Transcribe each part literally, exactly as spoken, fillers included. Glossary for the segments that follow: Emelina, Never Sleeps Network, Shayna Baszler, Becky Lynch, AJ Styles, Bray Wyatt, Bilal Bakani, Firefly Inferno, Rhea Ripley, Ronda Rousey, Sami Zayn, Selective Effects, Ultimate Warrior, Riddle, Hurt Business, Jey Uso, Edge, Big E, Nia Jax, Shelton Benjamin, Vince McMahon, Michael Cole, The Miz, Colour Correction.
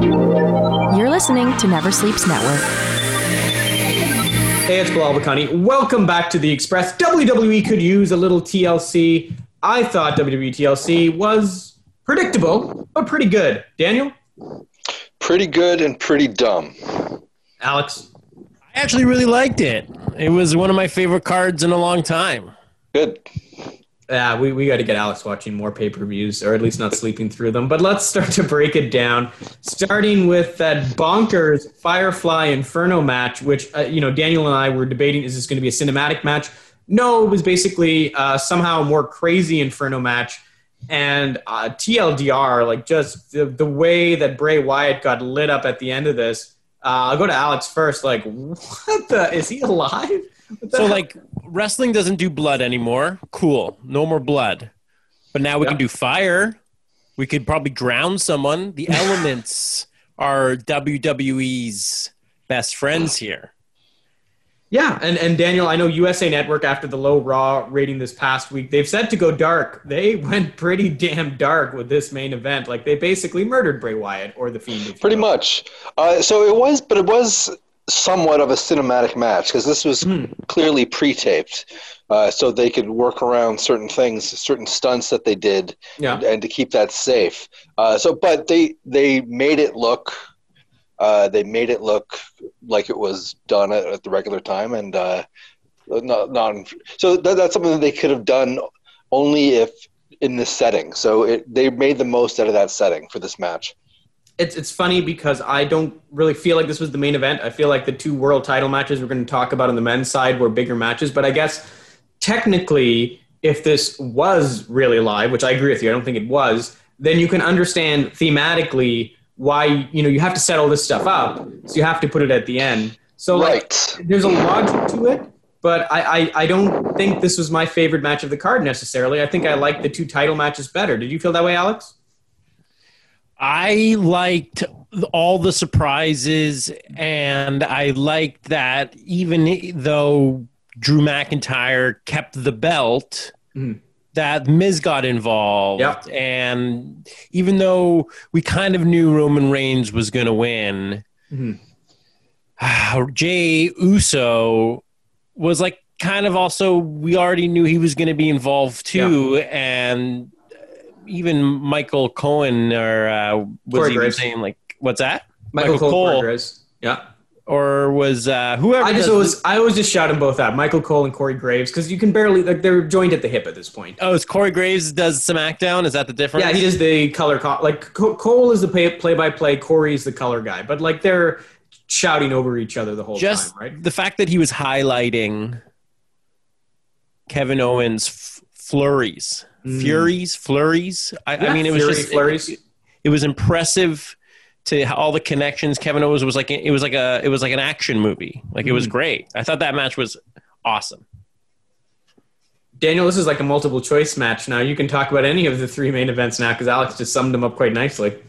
You're listening to Never Sleeps Network. Hey, it's Bilal Bakani. Welcome back to The Express. W W E could use a little T L C. I thought W W E T L C was predictable, but pretty good. Daniel? Pretty good and pretty dumb. Alex? I actually really liked it. It was one of my favorite cards in a long time. Good. Yeah, we, we got to get Alex watching more pay-per-views, or at least not sleeping through them. But let's start to break it down, starting with that bonkers Firefly Inferno match, which, uh, you know, Daniel and I were debating, is this going to be a cinematic match? No, it was basically uh, somehow a more crazy Inferno match. And uh, T L D R, like just the, the way that Bray Wyatt got lit up at the end of this, uh, I'll go to Alex first. Like, what the? Is he alive? So, heck? Like, wrestling doesn't do blood anymore. Cool. No more blood. But now we yep. can do fire. We could probably drown someone. The elements are W W E's best friends here. Yeah, and, and Daniel, I know U S A Network, after the low Raw rating this past week, they've said to go dark. They went pretty damn dark with this main event. Like, they basically murdered Bray Wyatt or The Fiend. Pretty much. Uh, so it was, but it was somewhat of a cinematic match, because this was mm. clearly pre-taped, uh, so they could work around certain things, certain stunts that they did, yeah. and, and to keep that safe. Uh, so, but they they made it look, uh, they made it look like it was done at, at the regular time, and uh, not, not so that, that's something that they could have done only if in this setting. So it, they made the most out of that setting for this match. It's it's funny because I don't really feel like this was the main event. I feel like the two world title matches we're going to talk about on the men's side were bigger matches. But I guess technically, if this was really live, which I agree with you, I don't think it was, then you can understand thematically why, you know, you have to set all this stuff up. So you have to put it at the end. So right. like, there's a logic to it. But I, I, I don't think this was my favorite match of the card necessarily. I think I liked the two title matches better. Did you feel that way, Alex? I liked all the surprises, and I liked that even though Drew McIntyre kept the belt, mm-hmm. that Miz got involved. Yep. And even though we kind of knew Roman Reigns was going to win, mm-hmm. Jey Uso was like kind of also, we already knew he was going to be involved too. Yep. And even Michael Cohen or uh, was he saying like, what's that? Michael, Michael Cole, Cole. Graves. Yeah. Or was uh, whoever. I just always, I always just shout them both out. Michael Cole and Corey Graves. Cause you can barely, like they're joined at the hip at this point. Oh, is Corey Graves does SmackDown? Is that the difference? Yeah. He does the color. Co- like Cole is the play, play by play. Corey is the color guy, but like they're shouting over each other the whole just time. Right. The fact that he was highlighting Kevin Owens f- flurries. Furies, flurries. I, yeah, I mean, it was just flurries. It, it was impressive to all the connections. Kevin Owens was like it was like a it was like an action movie. Like mm. it was great. I thought that match was awesome. Daniel, this is like a multiple choice match now. You can talk about any of the three main events now because Alex just summed them up quite nicely.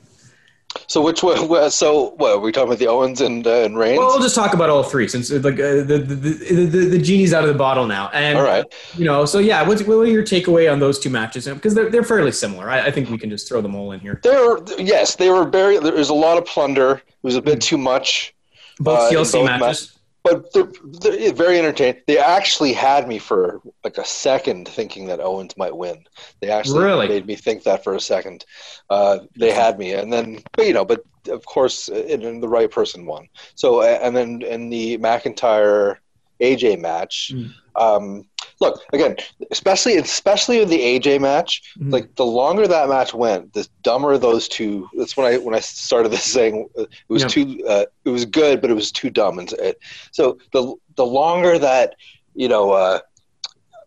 So which one? So what are we talking about? The Owens and uh, and Reigns? Well, we'll just talk about all three since like uh, the, the, the the the genie's out of the bottle now. And all right, you know, so yeah, what's what was your takeaway on those two matches? Because they're they're fairly similar. I, I think we can just throw them all in here. There, yes, they were very. There was a lot of plunder. It was a bit too much. Both T L C uh, matches, match, but they're, they're very entertaining. They actually had me for like a second thinking that Owens might win. They actually really? made me think that for a second. Uh, they had me, and then, but, you know, but of course, it, and the right person won. So, and then in the McIntyre A J match, mm. um, look again, especially especially in the A J match, mm-hmm. like the longer that match went, the dumber those two. That's when I when I started this saying it was yeah. too. Uh, it was good, but it was too dumb. And it, so the the longer that you know. Uh,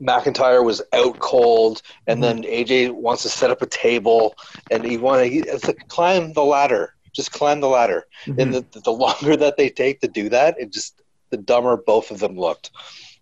McIntyre was out cold, and then A J wants to set up a table, and he wants to climb the ladder. Just climb the ladder. Mm-hmm. And the, the longer that they take to do that, it just the dumber both of them looked.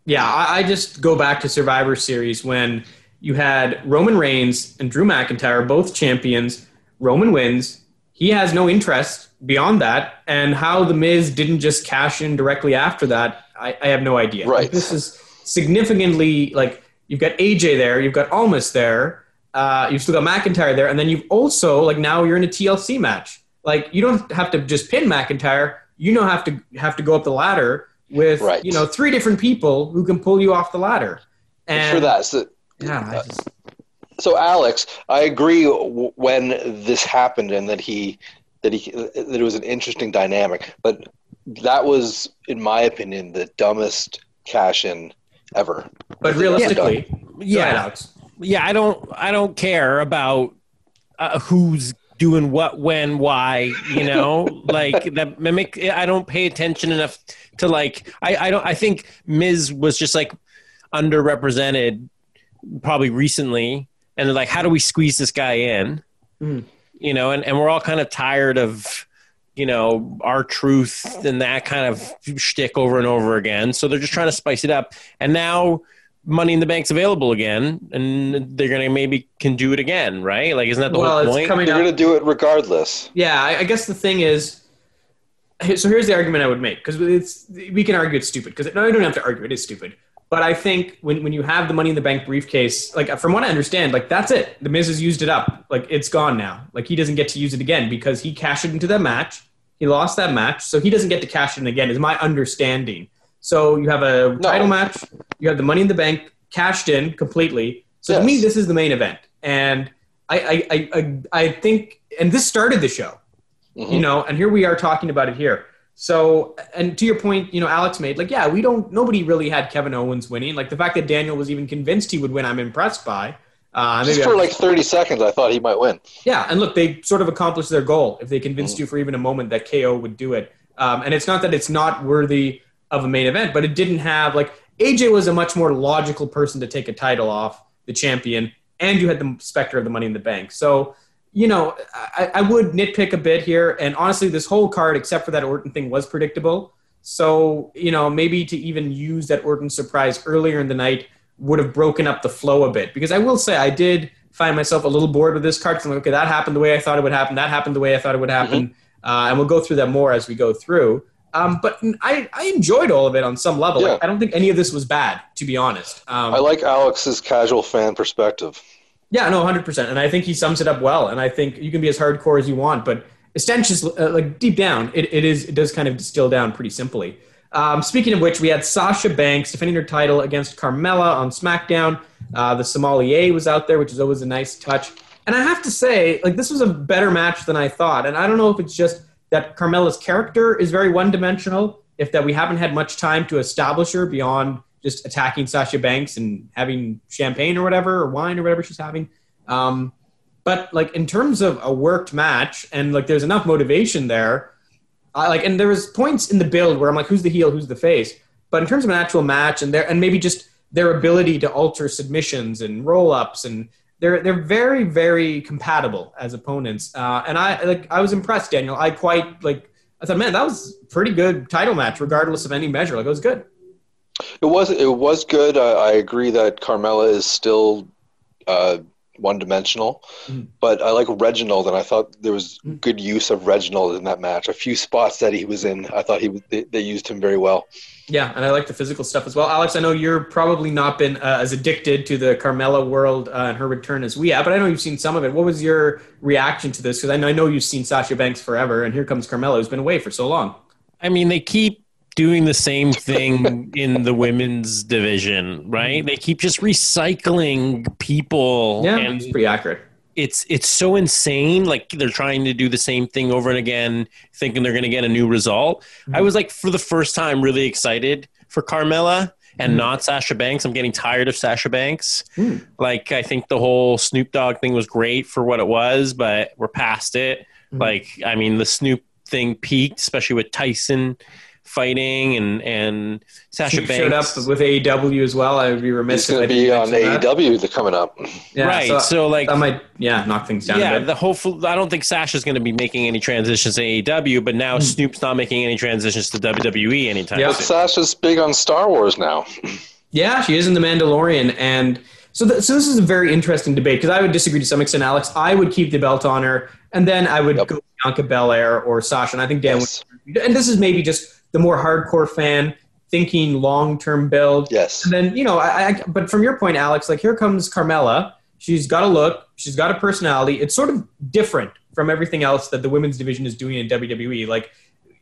Yeah, I, I just go back to Survivor Series when you had Roman Reigns and Drew McIntyre, both champions. Roman wins. He has no interest beyond that, and how The Miz didn't just cash in directly after that, I, I have no idea. Right. Like, this is significantly, like, you've got A J there, you've got Almas there, uh, you've still got McIntyre there, and then you've also, like, now you're in a T L C match. Like, you don't have to just pin McIntyre. You don't have to have to go up the ladder with, right. you know, three different people who can pull you off the ladder. And for that, so, yeah, uh, I just... so Alex, I agree w- when this happened and that he that he that it was an interesting dynamic, but that was, in my opinion, the dumbest cash-in ever. But realistically, yeah, yeah, I don't, I don't care about uh, who's doing what, when, why, you know, like that mimic. I don't pay attention enough to like, I, I don't, I think Miz was just like underrepresented probably recently. And they're like, how do we squeeze this guy in? Mm. You know, and, and we're all kind of tired of, you know, our truth and that kind of shtick over and over again. So they're just trying to spice it up. And now Money in the Bank's available again, and they're going to maybe can do it again, right? Like, isn't that the well, whole point? They're going to do it regardless. Yeah, I, I guess the thing is, so here's the argument I would make, because it's we can argue it's stupid, because no, I don't have to argue it is stupid. But I think when, when you have the Money in the Bank briefcase, like, from what I understand, like, that's it. The Miz has used it up. Like, it's gone now. Like, he doesn't get to use it again because he cashed it into that match. He lost that match, so he doesn't get to cash it in again, is my understanding. So you have a no. title match, you have the Money in the Bank cashed in completely. So yes. to me, this is the main event. And I I, I, I think, and this started the show, mm-hmm. you know, and here we are talking about it here. So, and to your point, you know, Alex made, like, yeah, we don't, nobody really had Kevin Owens winning. Like, the fact that Daniel was even convinced he would win, I'm impressed by. Uh, maybe Just for I'm, like thirty seconds, I thought he might win. Yeah, and look, they sort of accomplished their goal if they convinced mm-hmm. you for even a moment that K O would do it. Um, and it's not that it's not worthy of a main event, but it didn't have, like, A J was a much more logical person to take a title off the champion, and you had the specter of the Money in the Bank. So, you know, I, I would nitpick a bit here. And honestly, this whole card, except for that Orton thing, was predictable. So, you know, maybe to even use that Orton surprise earlier in the night would have broken up the flow a bit. Because I will say I did find myself a little bored with this card. Because I'm like, okay, that happened the way I thought it would happen. That happened the way I thought it would happen. Mm-hmm. Uh, and we'll go through that more as we go through. Um, but I, I enjoyed all of it on some level. Yeah. Like, I don't think any of this was bad, to be honest. Um, I like Alex's casual fan perspective. Yeah, no, one hundred percent. And I think he sums it up well. And I think you can be as hardcore as you want, but essentially, uh, like deep down, it, it is it does kind of distill down pretty simply. Um, speaking of which, we had Sasha Banks defending her title against Carmella on SmackDown. Uh, the sommelier was out there, which is always a nice touch. And I have to say, like, this was a better match than I thought. And I don't know if it's just that Carmella's character is very one-dimensional, if that we haven't had much time to establish her beyond just attacking Sasha Banks and having champagne or whatever, or wine or whatever she's having. Um, but, like, in terms of a worked match, and, like, there's enough motivation there. I, like, and there was points in the build where I'm like, who's the heel, who's the face? But in terms of an actual match, and their, and maybe just their ability to alter submissions and roll-ups, and they're they're very, very compatible as opponents. Uh, and I, like, I was impressed, Daniel. I quite, like, I thought, man, that was a pretty good title match, regardless of any measure. Like, it was good. It was it was good. I, I agree that Carmella is still uh, one-dimensional, mm. but I like Reginald, and I thought there was good use of Reginald in that match. A few spots that he was in, I thought he they, they used him very well. Yeah, and I like the physical stuff as well. Alex, I know you're probably not been uh, as addicted to the Carmella world uh, and her return as we have, but I know you've seen some of it. What was your reaction to this? Because I know, I know you've seen Sasha Banks forever, and here comes Carmella, who's been away for so long. I mean, they keep doing the same thing in the women's division, right? They keep just recycling people. Yeah, and it's pretty accurate. It's it's so insane. Like, they're trying to do the same thing over and again, thinking they're going to get a new result. Mm-hmm. I was, like, for the first time, really excited for Carmella and mm-hmm. not Sasha Banks. I'm getting tired of Sasha Banks. Mm. Like, I think the whole Snoop Dogg thing was great for what it was, but we're past it. Mm-hmm. Like, I mean, the Snoop thing peaked, especially with Tyson fighting and and Sasha she Banks showed up with A E W as well. I would be remiss if I didn't be on A E W. That. They're coming up, yeah, right? So, so like, I might yeah knock things down. Yeah, a bit. the hopeful. I don't think Sasha's going to be making any transitions to A E W, but now mm. Snoop's not making any transitions to W W E anytime yep. soon. Sasha's big on Star Wars now. Yeah, she is in The Mandalorian, and so the, so this is a very interesting debate because I would disagree to some extent, Alex. I would keep the belt on her, and then I would yep. go Bianca Belair or Sasha, and I think Dan yes. would. And this is maybe just the more hardcore fan thinking long-term build. Yes. And then, you know, I, I, but from your point, Alex, like, here comes Carmella. She's got a look. She's got a personality. It's sort of different from everything else that the women's division is doing in W W E. Like,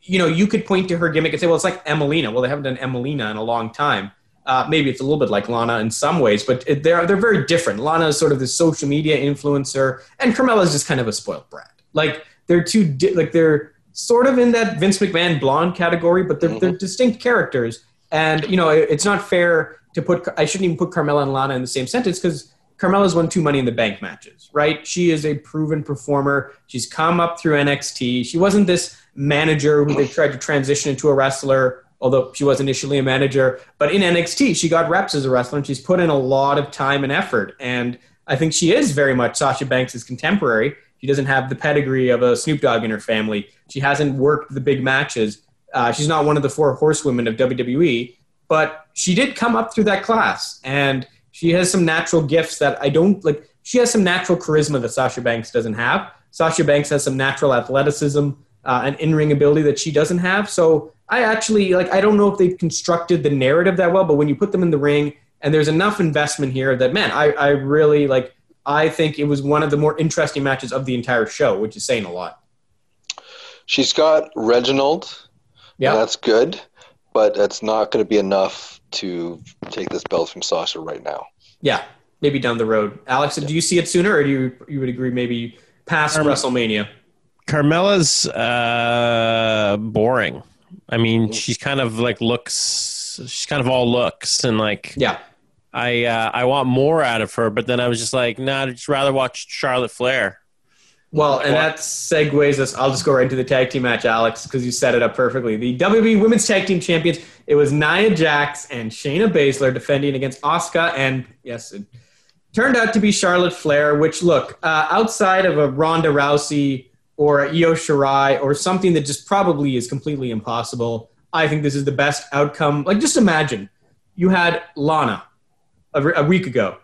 you know, you could point to her gimmick and say, well, it's like Emelina. Well, they haven't done Emelina in a long time. Uh, maybe it's a little bit like Lana in some ways, but it, they're, they're very different. Lana is sort of this social media influencer, and Carmella is just kind of a spoiled brat. Like, they're two, di- like, they're sort of in that Vince McMahon blonde category, but they're, mm-hmm. they're distinct characters. And, you know, it, it's not fair to put, I shouldn't even put Carmella and Lana in the same sentence, because Carmella's won two Money in the Bank matches, right? She is a proven performer. She's come up through N X T. She wasn't this manager who they tried to transition into a wrestler, although she was initially a manager. But in N X T, she got reps as a wrestler, and she's put in a lot of time and effort. And I think she is very much Sasha Banks' contemporary. She doesn't have the pedigree of a Snoop Dogg in her family. She hasn't worked the big matches. Uh, she's not one of the four horsewomen of W W E. But she did come up through that class, and she has some natural gifts that I don't, like, she has some natural charisma that Sasha Banks doesn't have. Sasha Banks has some natural athleticism uh, and in-ring ability that she doesn't have. So I actually, like, I don't know if they've constructed the narrative that well, but when you put them in the ring and there's enough investment here that, man, I, I really, like, I think it was one of the more interesting matches of the entire show, which is saying a lot. She's got Reginald. Yeah. That's good. But that's not going to be enough to take this belt from Sasha right now. Yeah, maybe down the road. Alex, yeah. do you see it sooner, or do you you would agree maybe past Carm- WrestleMania? Carmella's uh, boring. I mean, she's kind of like looks. She's kind of all looks and like. Yeah. I uh, I want more out of her, but then I was just like, nah, I'd just rather watch Charlotte Flair. Well, and that segues us. I'll just go right into the tag team match, Alex, because you set it up perfectly. The W W E Women's Tag Team Champions, it was Nia Jax and Shayna Baszler defending against Asuka, and yes, it turned out to be Charlotte Flair, which, look, uh, outside of a Ronda Rousey or a Io Shirai or something that just probably is completely impossible, I think this is the best outcome. Like, just imagine you had Lana a, a week ago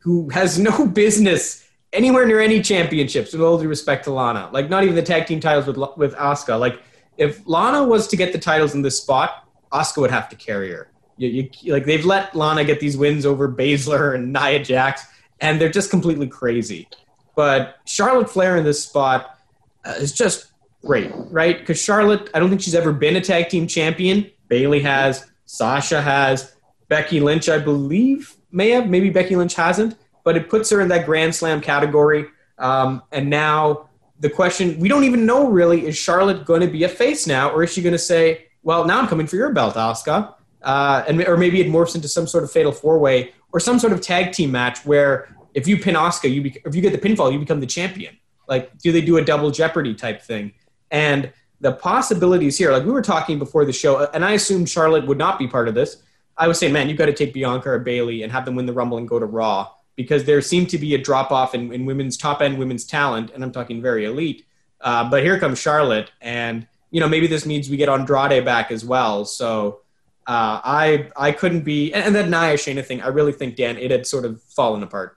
who has no business anywhere near any championships, with all due respect to Lana. Like, not even the tag team titles with with Asuka. Like, if Lana was to get the titles in this spot, Asuka would have to carry her. You, you, like, they've let Lana get these wins over Baszler and Nia Jax, and they're just completely crazy. But Charlotte Flair in this spot uh, is just great, right? Because Charlotte, I don't think she's ever been a tag team champion. Bayley has, Sasha has, Becky Lynch, I believe, may have. Maybe Becky Lynch hasn't. But it puts her in that Grand Slam category. Um, and now the question, we don't even know really, is Charlotte going to be a face now? Or is she going to say, well, now I'm coming for your belt, Asuka. Uh, and, or maybe it morphs into some sort of fatal four-way or some sort of tag team match where if you pin Asuka, you be- if you get the pinfall, you become the champion. Like, do they do a double jeopardy type thing? And the possibilities here, like we were talking before the show, and I assumed Charlotte would not be part of this. I was saying, man, you've got to take Bianca or Bayley and have them win the Rumble and go to Raw, because there seemed to be a drop-off in, in women's top-end women's talent, and I'm talking very elite. Uh, but here comes Charlotte, and, you know, maybe this means we get Andrade back as well. So uh, I I couldn't be – and that Nia Shayna thing, I really think, Dan, it had sort of fallen apart.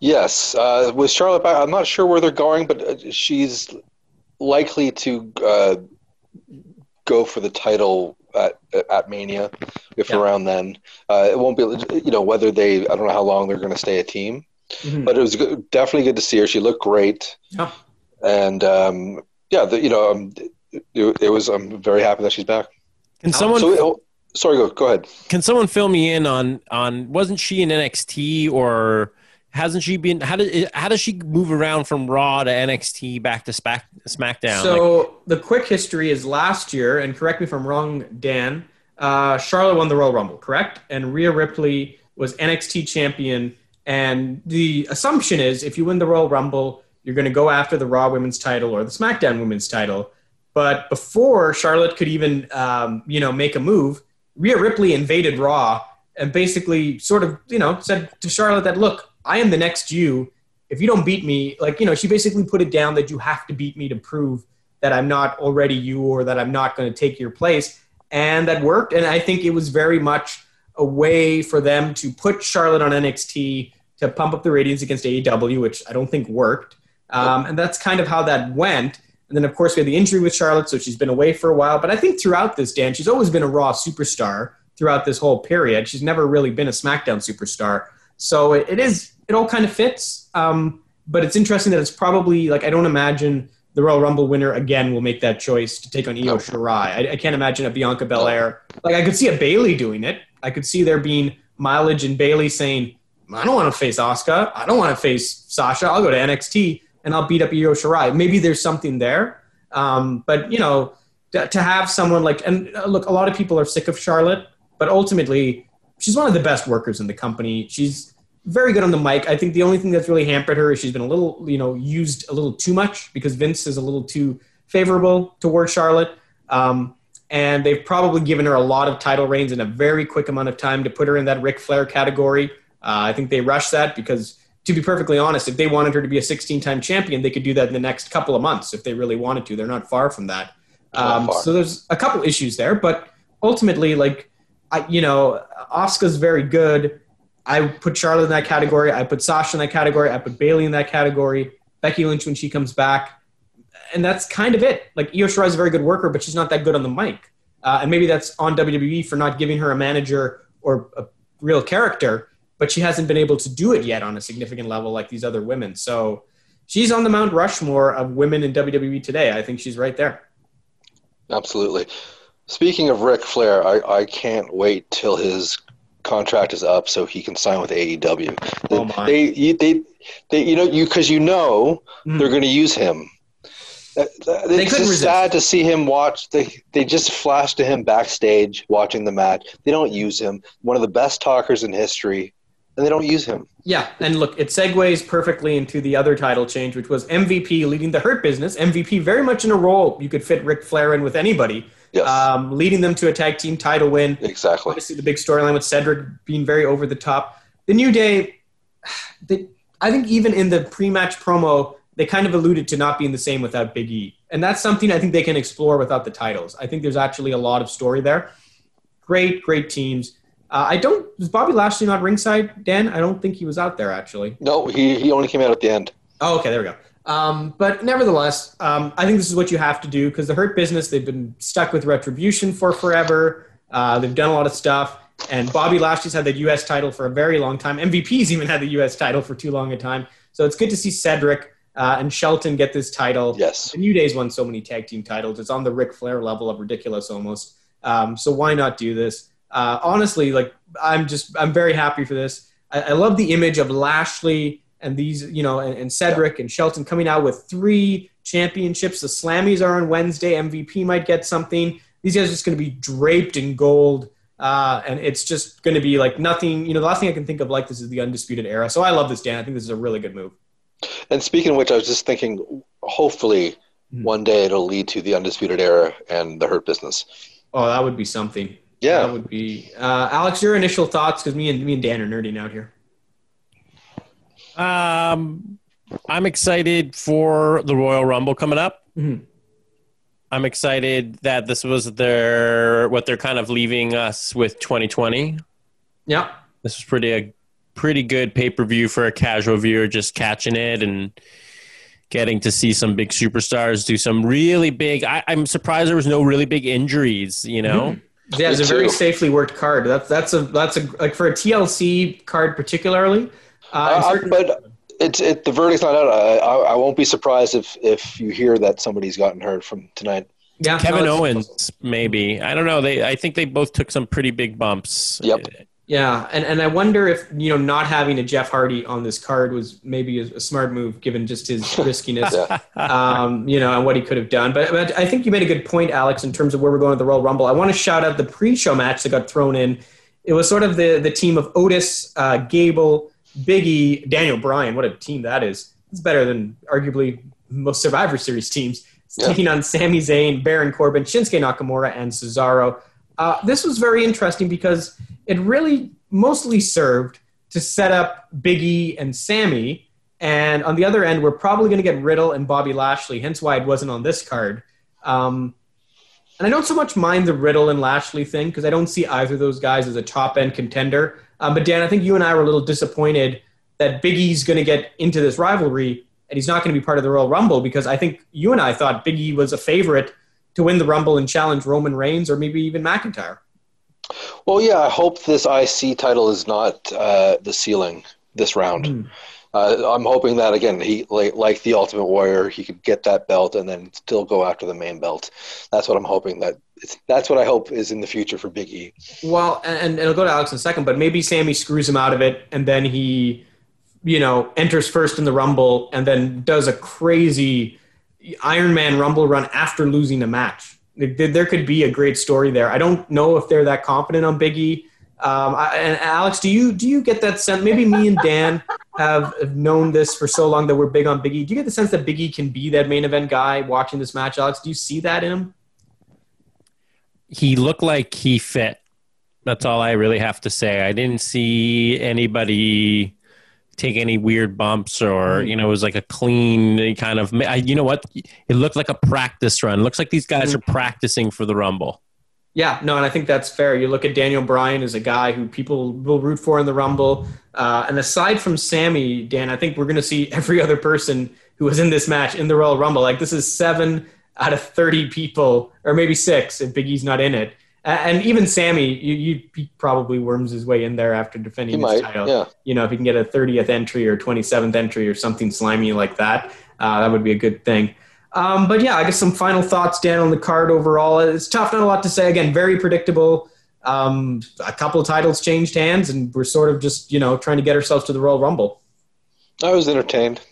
Yes. Uh, with Charlotte back, I'm not sure where they're going, but she's likely to uh, go for the title at, at Mania. If yeah. around then, uh, it won't be, you know, whether they, I don't know how long they're going to stay a team, mm-hmm. but it was good, definitely good to see her. She looked great. Yeah. And, um, yeah, the, you know, um, it, it was, I'm very happy that she's back. Can someone, so, oh, sorry, go, go ahead. Can someone fill me in on, on, wasn't she in N X T, or hasn't she been, how did, how does she move around from Raw to N X T back to Smack, SmackDown? So like, the quick history is last year, and correct me if I'm wrong, Dan, Uh, Charlotte won the Royal Rumble, correct? And Rhea Ripley was N X T champion. And the assumption is if you win the Royal Rumble, you're going to go after the Raw women's title or the SmackDown women's title. But before Charlotte could even, um, you know, make a move, Rhea Ripley invaded Raw and basically sort of, you know, said to Charlotte that, look, I am the next you. If you don't beat me, like, you know, she basically put it down that you have to beat me to prove that I'm not already you or that I'm not going to take your place. And that worked, and I think it was very much a way for them to put Charlotte on N X T to pump up the ratings against A E W, which I don't think worked. Um, and that's kind of how that went. And then, of course, we had the injury with Charlotte, so she's been away for a while. But I think throughout this, Dan, she's always been a Raw superstar throughout this whole period. She's never really been a SmackDown superstar. So it, it is, it all kind of fits. Um, But it's interesting that it's probably, like, I don't imagine the Royal Rumble winner, again, will make that choice to take on Io Shirai. I, I can't imagine a Bianca Belair. Like, I could see a Bayley doing it. I could see there being mileage in Bayley saying, I don't want to face Asuka. I don't want to face Sasha. I'll go to N X T and I'll beat up Io Shirai. Maybe there's something there. Um, but, you know, to, to have someone like – and, look, a lot of people are sick of Charlotte, but ultimately she's one of the best workers in the company. She's very good on the mic. I think the only thing that's really hampered her is she's been a little, you know, used a little too much because Vince is a little too favorable towards Charlotte. Um, and they've probably given her a lot of title reigns in a very quick amount of time to put her in that Ric Flair category. Uh, I think they rushed that because, to be perfectly honest, if they wanted her to be a sixteen-time champion, they could do that in the next couple of months if they really wanted to. They're not far from that. Um, so there's a couple issues there. But ultimately, like, I, you know, Asuka's very good. I put Charlotte in that category. I put Sasha in that category. I put Bayley in that category. Becky Lynch when she comes back. And that's kind of it. Like, Io Shirai is a very good worker, but she's not that good on the mic. Uh, and maybe that's on W W E for not giving her a manager or a real character. But she hasn't been able to do it yet on a significant level like these other women. So she's on the Mount Rushmore of women in W W E today. I think she's right there. Absolutely. Speaking of Ric Flair, I, I can't wait till his contract is up so he can sign with A E W. Oh my. They, they, they, they, you know, you, cause you know, mm. they're going to use him. It's just sad to see him watch. They, they just flash to him backstage watching the match. They don't use him. One of the best talkers in history. And they don't use him. Yeah, and look, it segues perfectly into the other title change, which was M V P leading the Hurt Business. M V P very much in a role you could fit Ric Flair in with anybody, yes. um, leading them to a tag team title win. Exactly. Obviously, the big storyline with Cedric being very over the top. The New Day, they, I think even in the pre-match promo, they kind of alluded to not being the same without Big E. And that's something I think they can explore without the titles. I think there's actually a lot of story there. Great, great teams. Uh, I don't – was Bobby Lashley not ringside, Dan? I don't think he was out there, actually. No, he, he only came out at the end. Oh, okay, there we go. Um, but nevertheless, um, I think this is what you have to do because the Hurt Business, they've been stuck with Retribution for forever. Uh, they've done a lot of stuff. And Bobby Lashley's had the U S title for a very long time. M V P's even had the U S title for too long a time. So it's good to see Cedric uh, and Shelton get this title. Yes. The New Day's won so many tag team titles. It's on the Ric Flair level of ridiculous almost. Um, so why not do this? Uh, honestly, like I'm just, I'm very happy for this. I, I love the image of Lashley and these, you know, and, and Cedric and Shelton coming out with three championships. The Slammies are on Wednesday. M V P might get something. These guys are just going to be draped in gold. Uh, and it's just going to be like nothing, you know, the last thing I can think of like this is the Undisputed Era. So I love this, Dan. I think this is a really good move. And speaking of which, I was just thinking, hopefully mm-hmm. one day it'll lead to the Undisputed Era and the Hurt Business. Oh, that would be something. Yeah, that would be uh, Alex. Your initial thoughts, because me and me and Dan are nerding out here. Um, I'm excited for the Royal Rumble coming up. Mm-hmm. I'm excited that this was their what they're kind of leaving us with twenty twenty. Yeah, this was pretty a pretty good pay per view for a casual viewer, just catching it and getting to see some big superstars do some really big. I, I'm surprised there was no really big injuries. You know. Mm-hmm. Yeah, it's a very safely worked card. That's that's a that's a like for a T L C card particularly. Uh, I, I, but it's it the verdict's not out. I, I I won't be surprised if if you hear that somebody's gotten hurt from tonight. Yeah, Kevin no, Owens maybe. I don't know. They I think they both took some pretty big bumps. Yep. Yeah, and and I wonder if you know not having a Jeff Hardy on this card was maybe a, a smart move given just his riskiness, yeah. um, you know, and what he could have done. But, but I think you made a good point, Alex, in terms of where we're going with the Royal Rumble. I want to shout out the pre-show match that got thrown in. It was sort of the the team of Otis, uh, Gable, Big E, Daniel Bryan. What a team that is! It's better than arguably most Survivor Series teams. It's yeah. Taking on Sami Zayn, Baron Corbin, Shinsuke Nakamura, and Cesaro. Uh, this was very interesting because it really mostly served to set up Big E and Sammy. And on the other end, we're probably going to get Riddle and Bobby Lashley, hence why it wasn't on this card. Um, and I don't so much mind the Riddle and Lashley thing because I don't see either of those guys as a top-end contender. Um, but, Dan, I think you and I were a little disappointed that Big E's going to get into this rivalry and he's not going to be part of the Royal Rumble because I think you and I thought Big E was a favorite to win the Rumble and challenge Roman Reigns or maybe even McIntyre. Well, yeah, I hope this I C title is not uh, the ceiling this round. Mm. Uh, I'm hoping that, again, he like, like the Ultimate Warrior, he could get that belt and then still go after the main belt. That's what I'm hoping. That it's, that's what I hope is in the future for Big E. Well, and, and it'll go to Alex in a second, but maybe Sami screws him out of it, and then he, you know, enters first in the Rumble and then does a crazy Iron Man Rumble run after losing a match. There could be a great story there. I don't know if they're that confident on Big E. Um, I, and Alex, do you do you get that sense? Maybe me and Dan have known this for so long that we're big on Big E. Do you get the sense that Big E can be that main event guy watching this match, Alex? Do you see that in him? He looked like he fit. That's all I really have to say. I didn't see anybody take any weird bumps or, you know, it was like a clean kind of, I, you know what? It looked like a practice run. It looks like these guys are practicing for the Rumble. Yeah, no, and I think that's fair. You look at Daniel Bryan as a guy who people will root for in the Rumble. Uh, and aside from Sami, Dan, I think we're going to see every other person who was in this match in the Royal Rumble. Like, this is seven out of thirty people, or maybe six if Big E's not in it. And even Sami, you, you, he probably worms his way in there after defending he his might, title. Yeah. You know, if he can get a thirtieth entry or twenty-seventh entry or something slimy like that, uh, that would be a good thing. Um, but yeah, I guess some final thoughts, Dan, on the card overall. It's tough, not a lot to say. Again, very predictable. Um, a couple of titles changed hands, and we're sort of just, you know, trying to get ourselves to the Royal Rumble. I was entertained.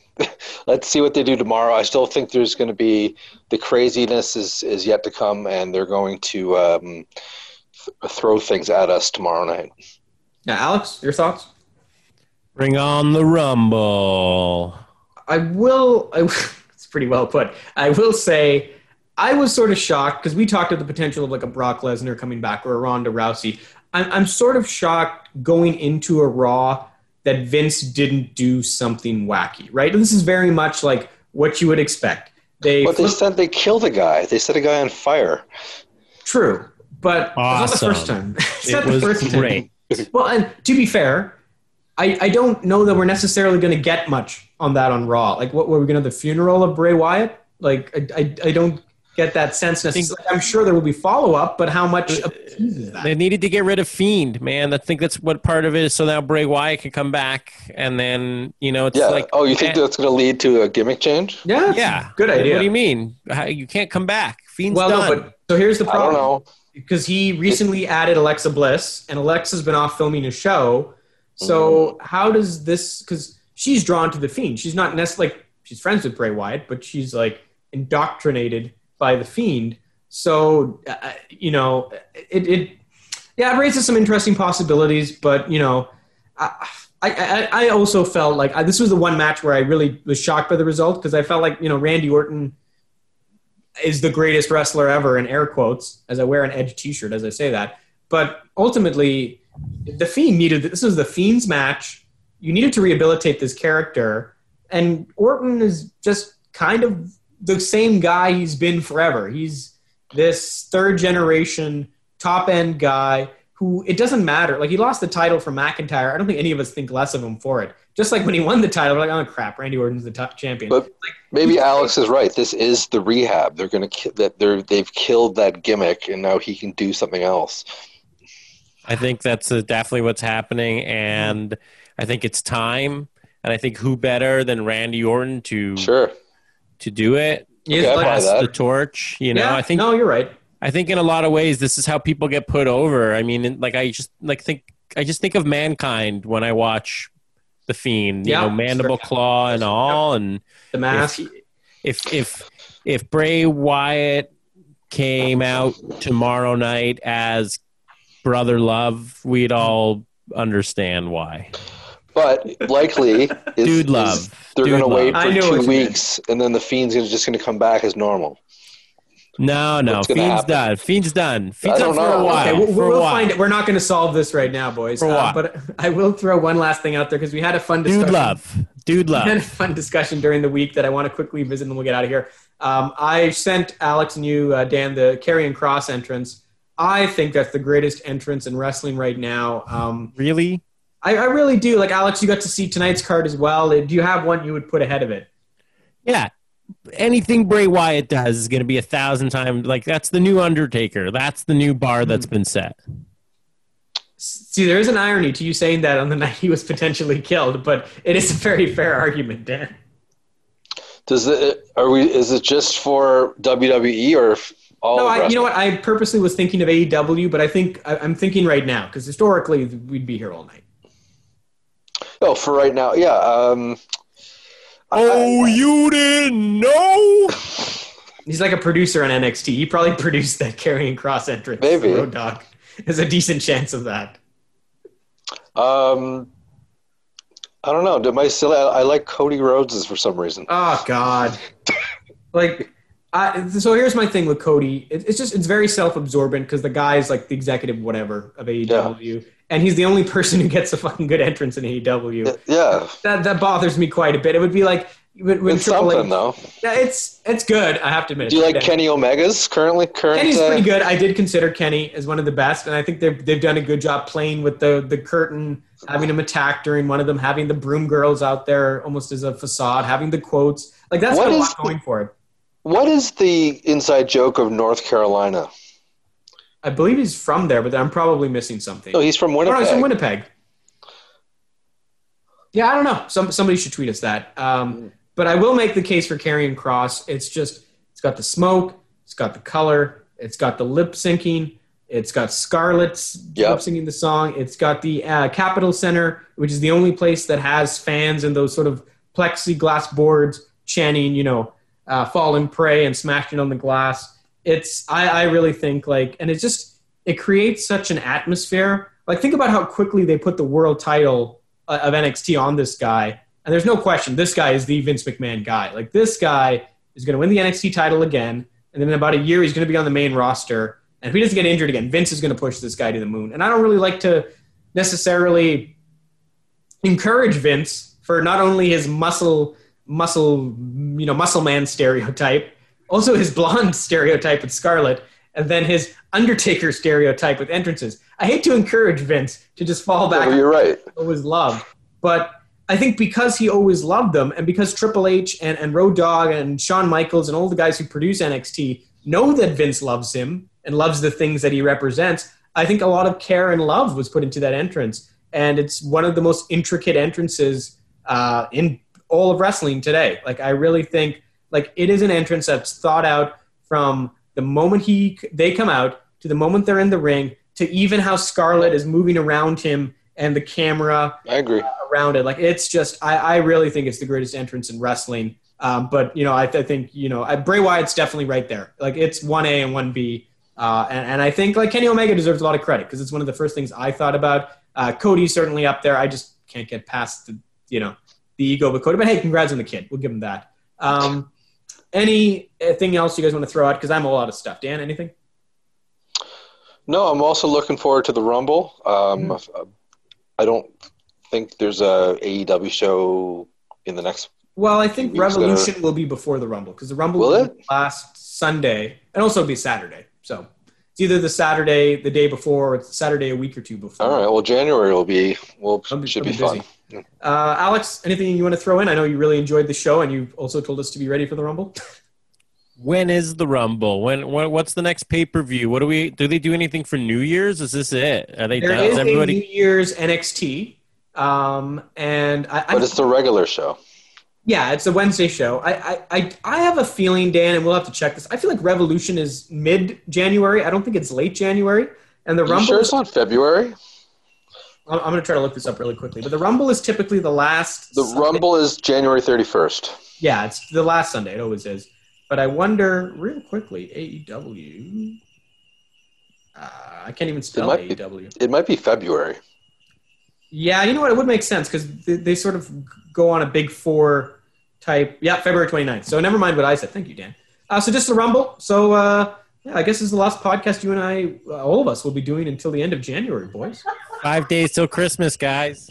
Let's see what they do tomorrow. I still think there's going to be the craziness is, is yet to come, and they're going to um, th- throw things at us tomorrow night. Now, Alex, your thoughts? Bring on the Rumble. I will. I, it's pretty well put. I will say I was sort of shocked because we talked about the potential of like a Brock Lesnar coming back or a Ronda Rousey. I'm, I'm sort of shocked going into a Raw that Vince didn't do something wacky, right? And this is very much like what you would expect. They but they flipped. Said they killed a guy. They set a guy on fire. True, but awesome. It's not the first time. It's it not was the first great. Time. Well, and to be fair, I, I don't know that we're necessarily going to get much on that on Raw. Like, what were we going to have the funeral of Bray Wyatt? Like, I, I, I don't get that sense necessarily. I'm sure there will be follow-up, but how much appeases that? They needed to get rid of Fiend, man. I think that's what part of it is, so now Bray Wyatt can come back, and then, you know, it's yeah. like... Oh, you think that's going to lead to a gimmick change? Yeah, yeah. Good idea. What do you mean? How, you can't come back. Fiend's well, done. No, but, so here's the problem. I don't know. Because he recently added Alexa Bliss, and Alexa's been off filming a show, so mm. how does this... Because she's drawn to the Fiend. She's not necessarily... Like, she's friends with Bray Wyatt, but she's, like, indoctrinated by the Fiend. So, uh, you know, it, it, yeah, it raises some interesting possibilities, but, you know, I, I, I also felt like I, this was the one match where I really was shocked by the result. Cause I felt like, you know, Randy Orton is the greatest wrestler ever in air quotes as I wear an Edge t-shirt, as I say that, but ultimately the Fiend needed, this was the Fiend's match. You needed to rehabilitate this character, and Orton is just kind of the same guy he's been forever. He's this third generation top end guy who it doesn't matter. Like, he lost the title from McIntyre. I don't think any of us think less of him for it. Just like when he won the title, we're like, oh crap, Randy Orton's the top champion. But like, maybe Alex is right. This is the rehab. They're going to that they're they've killed that gimmick, and now he can do something else. I think that's definitely what's happening, and I think it's time. And I think who better than Randy Orton to sure. to do it, okay, pass the torch, you know. Yeah, I think no, you're right. I think in a lot of ways, this is how people get put over. I mean, like I just like think I just think of Mankind when I watch The Fiend, you yeah, know, mandible sure. claw and all, yeah. and the mask. If, if if if Bray Wyatt came out tomorrow night as Brother Love, we'd all understand why. But likely, is, Dude love. Is they're going to wait for two weeks, and then the Fiend's gonna, just going to come back as normal. No, no, Fiend's done. Fiend's done. Fiend's done for a while. Okay, we'll find it. We're not going to solve this right now, boys. For a while. Uh, but I will throw one last thing out there because we had a fun discussion. Dude love. Dude love. We had a fun discussion during the week that I want to quickly visit, and then we'll get out of here. Um, I sent Alex and you, uh, Dan, the Karrion Kross entrance. I think that's the greatest entrance in wrestling right now. Um, really? I, I really do. Like, Alex, you got to see tonight's card as well. Do you have one you would put ahead of it? Yeah. Anything Bray Wyatt does is going to be a thousand times. Like, that's the new Undertaker. That's the new bar that's been set. See, there is an irony to you saying that on the night he was potentially killed, but it is a very fair argument, Dan. Does it? Are we? Is it just for W W E or all? No, I, you know what? I purposely was thinking of A E W, but I think I, I'm thinking right now because historically we'd be here all night. Oh, for right now, yeah. Um, oh, I, you didn't know? He's like a producer on N X T. He probably produced that Karrion Kross entrance. Maybe Road Dogg. There's a decent chance of that. Um. I don't know. Did my silly? I like Cody Rhodes's for some reason. Oh God! Like, I, so here's my thing with Cody. It, it's just it's very self-absorbent because the guy is like the executive whatever of A E W, yeah. and he's the only person who gets a fucking good entrance in A E W. Yeah, that that bothers me quite a bit. It would be like when, when it's Triple something H, though. Yeah, it's it's good. I have to admit. Do you like today. Kenny Omega's currently? Current, Kenny's uh, pretty good. I did consider Kenny as one of the best, and I think they've they've done a good job playing with the the curtain. Having him attack during one of them, having the broom girls out there almost as a facade, having the quotes. Like, that's what a lot going for it. What is the inside joke of North Carolina? I believe he's from there, but I'm probably missing something. No, he's from Winnipeg. Oh, no, he's from Winnipeg. Yeah, I don't know. Some, somebody should tweet us that. Um, but I will make the case for Karrion Kross. It's just, it's got the smoke. It's got the color. It's got the lip syncing. It's got Scarlett's yep. singing the song. It's got the uh, Capitol Center, which is the only place that has fans and those sort of plexiglass boards chanting, you know, uh, fall and pray and smashing on the glass. It's, I, I really think like, and it just, it creates such an atmosphere. Like, think about how quickly they put the world title uh, of N X T on this guy. And there's no question, this guy is the Vince McMahon guy. Like, this guy is going to win the N X T title again. And then in about a year, he's going to be on the main roster. And if he doesn't get injured again, Vince is going to push this guy to the moon. And I don't really like to necessarily encourage Vince for not only his muscle, muscle, you know, muscle man stereotype, also his blonde stereotype with Scarlett, and then his Undertaker stereotype with entrances. I hate to encourage Vince to just fall back. Oh, you're right. Always loved, but I think because he always loved them, and because Triple H and and Road Dogg and Shawn Michaels and all the guys who produce N X T know that Vince loves him and loves the things that he represents, I think a lot of care and love was put into that entrance. And it's one of the most intricate entrances uh, in all of wrestling today. Like, I really think, like, it is an entrance that's thought out from the moment he they come out to the moment they're in the ring to even how Scarlett is moving around him and the camera I agree. Uh, around it. Like, it's just, I, I really think it's the greatest entrance in wrestling. Um, but, you know, I, I think, you know, I, Bray Wyatt's definitely right there. Like, it's one A and one B. Uh, and, and I think, like, Kenny Omega deserves a lot of credit because it's one of the first things I thought about. Uh, Cody's certainly up there. I just can't get past the, you know, the ego of Cody. But hey, congrats on the kid. We'll give him that. Um, anything else you guys want to throw out? Because I'm all out of stuff. Dan, anything? No, I'm also looking forward to the Rumble. Um, mm-hmm. I don't think there's a A E W show in the next. Well, I think Revolution will be before the Rumble because the Rumble will will be last Sunday and also be Saturday. So it's either the Saturday, the day before, or it's Saturday a week or two before. All right. Well, January will be, well, be, should be, be fun. Yeah. Uh, Alex, anything you want to throw in? I know you really enjoyed the show, and you also told us to be ready for the Rumble. When is the Rumble? When, when? What's the next pay-per-view? What do we? Do they do anything for New Year's? Is this it? Are they there done? Is everybody... a New Year's N X T, um, and I, I, but it's the regular show. Yeah, it's a Wednesday show. I, I I have a feeling, Dan, and we'll have to check this. I feel like Revolution is mid-January. I don't think it's late January. And the Rumble. Are you sure it's not February? I'm going to try to look this up really quickly. But the Rumble is typically the last The Sunday. Rumble is January thirty-first. Yeah, it's the last Sunday. It always is. But I wonder, real quickly, A E W. Uh, I can't even spell it A E W. Be, it might be February. Yeah, you know what? It would make sense because they, they sort of go on a big four type. Yeah, February twenty-ninth. So never mind what I said. Thank you, Dan. Uh, so just the Rumble. So uh, yeah, I guess this is the last podcast you and I, uh, all of us, will be doing until the end of January, boys. Five days till Christmas, guys.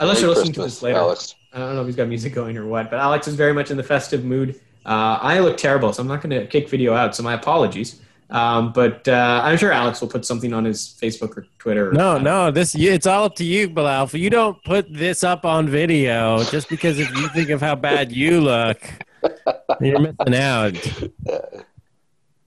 Unless Merry you're listening Christmas, to this later. Alex. I don't know if he's got music going or what, but Alex is very much in the festive mood. Uh, I look terrible, so I'm not going to kick video out, so my apologies. Um, but uh, I'm sure Alex will put something on his Facebook or Twitter. Or no, something. no, this it's all up to you, Bilal. You don't put this up on video just because if you think of how bad you look, you're missing out.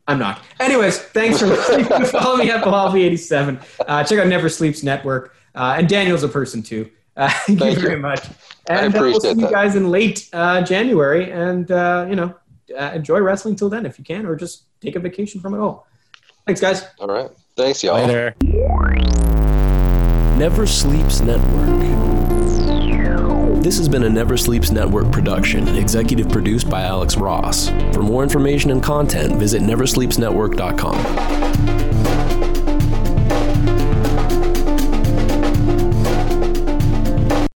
I I'm not. Anyways, thanks for listening. Follow me at Balavi eighty-seven. Uh, check out Never Sleeps Network. Uh, and Daniel's a person, too. Uh, thank, thank you very much. And I appreciate uh, we'll see that. You guys in late uh, January. And, uh, you know, uh, enjoy wrestling till then if you can, or just take a vacation from it all. Thanks, guys. All right. Thanks, y'all. Later. Never Sleeps Network. This has been a Never Sleeps Network production, executive produced by Alex Ross. For more information and content, visit never sleeps network dot com.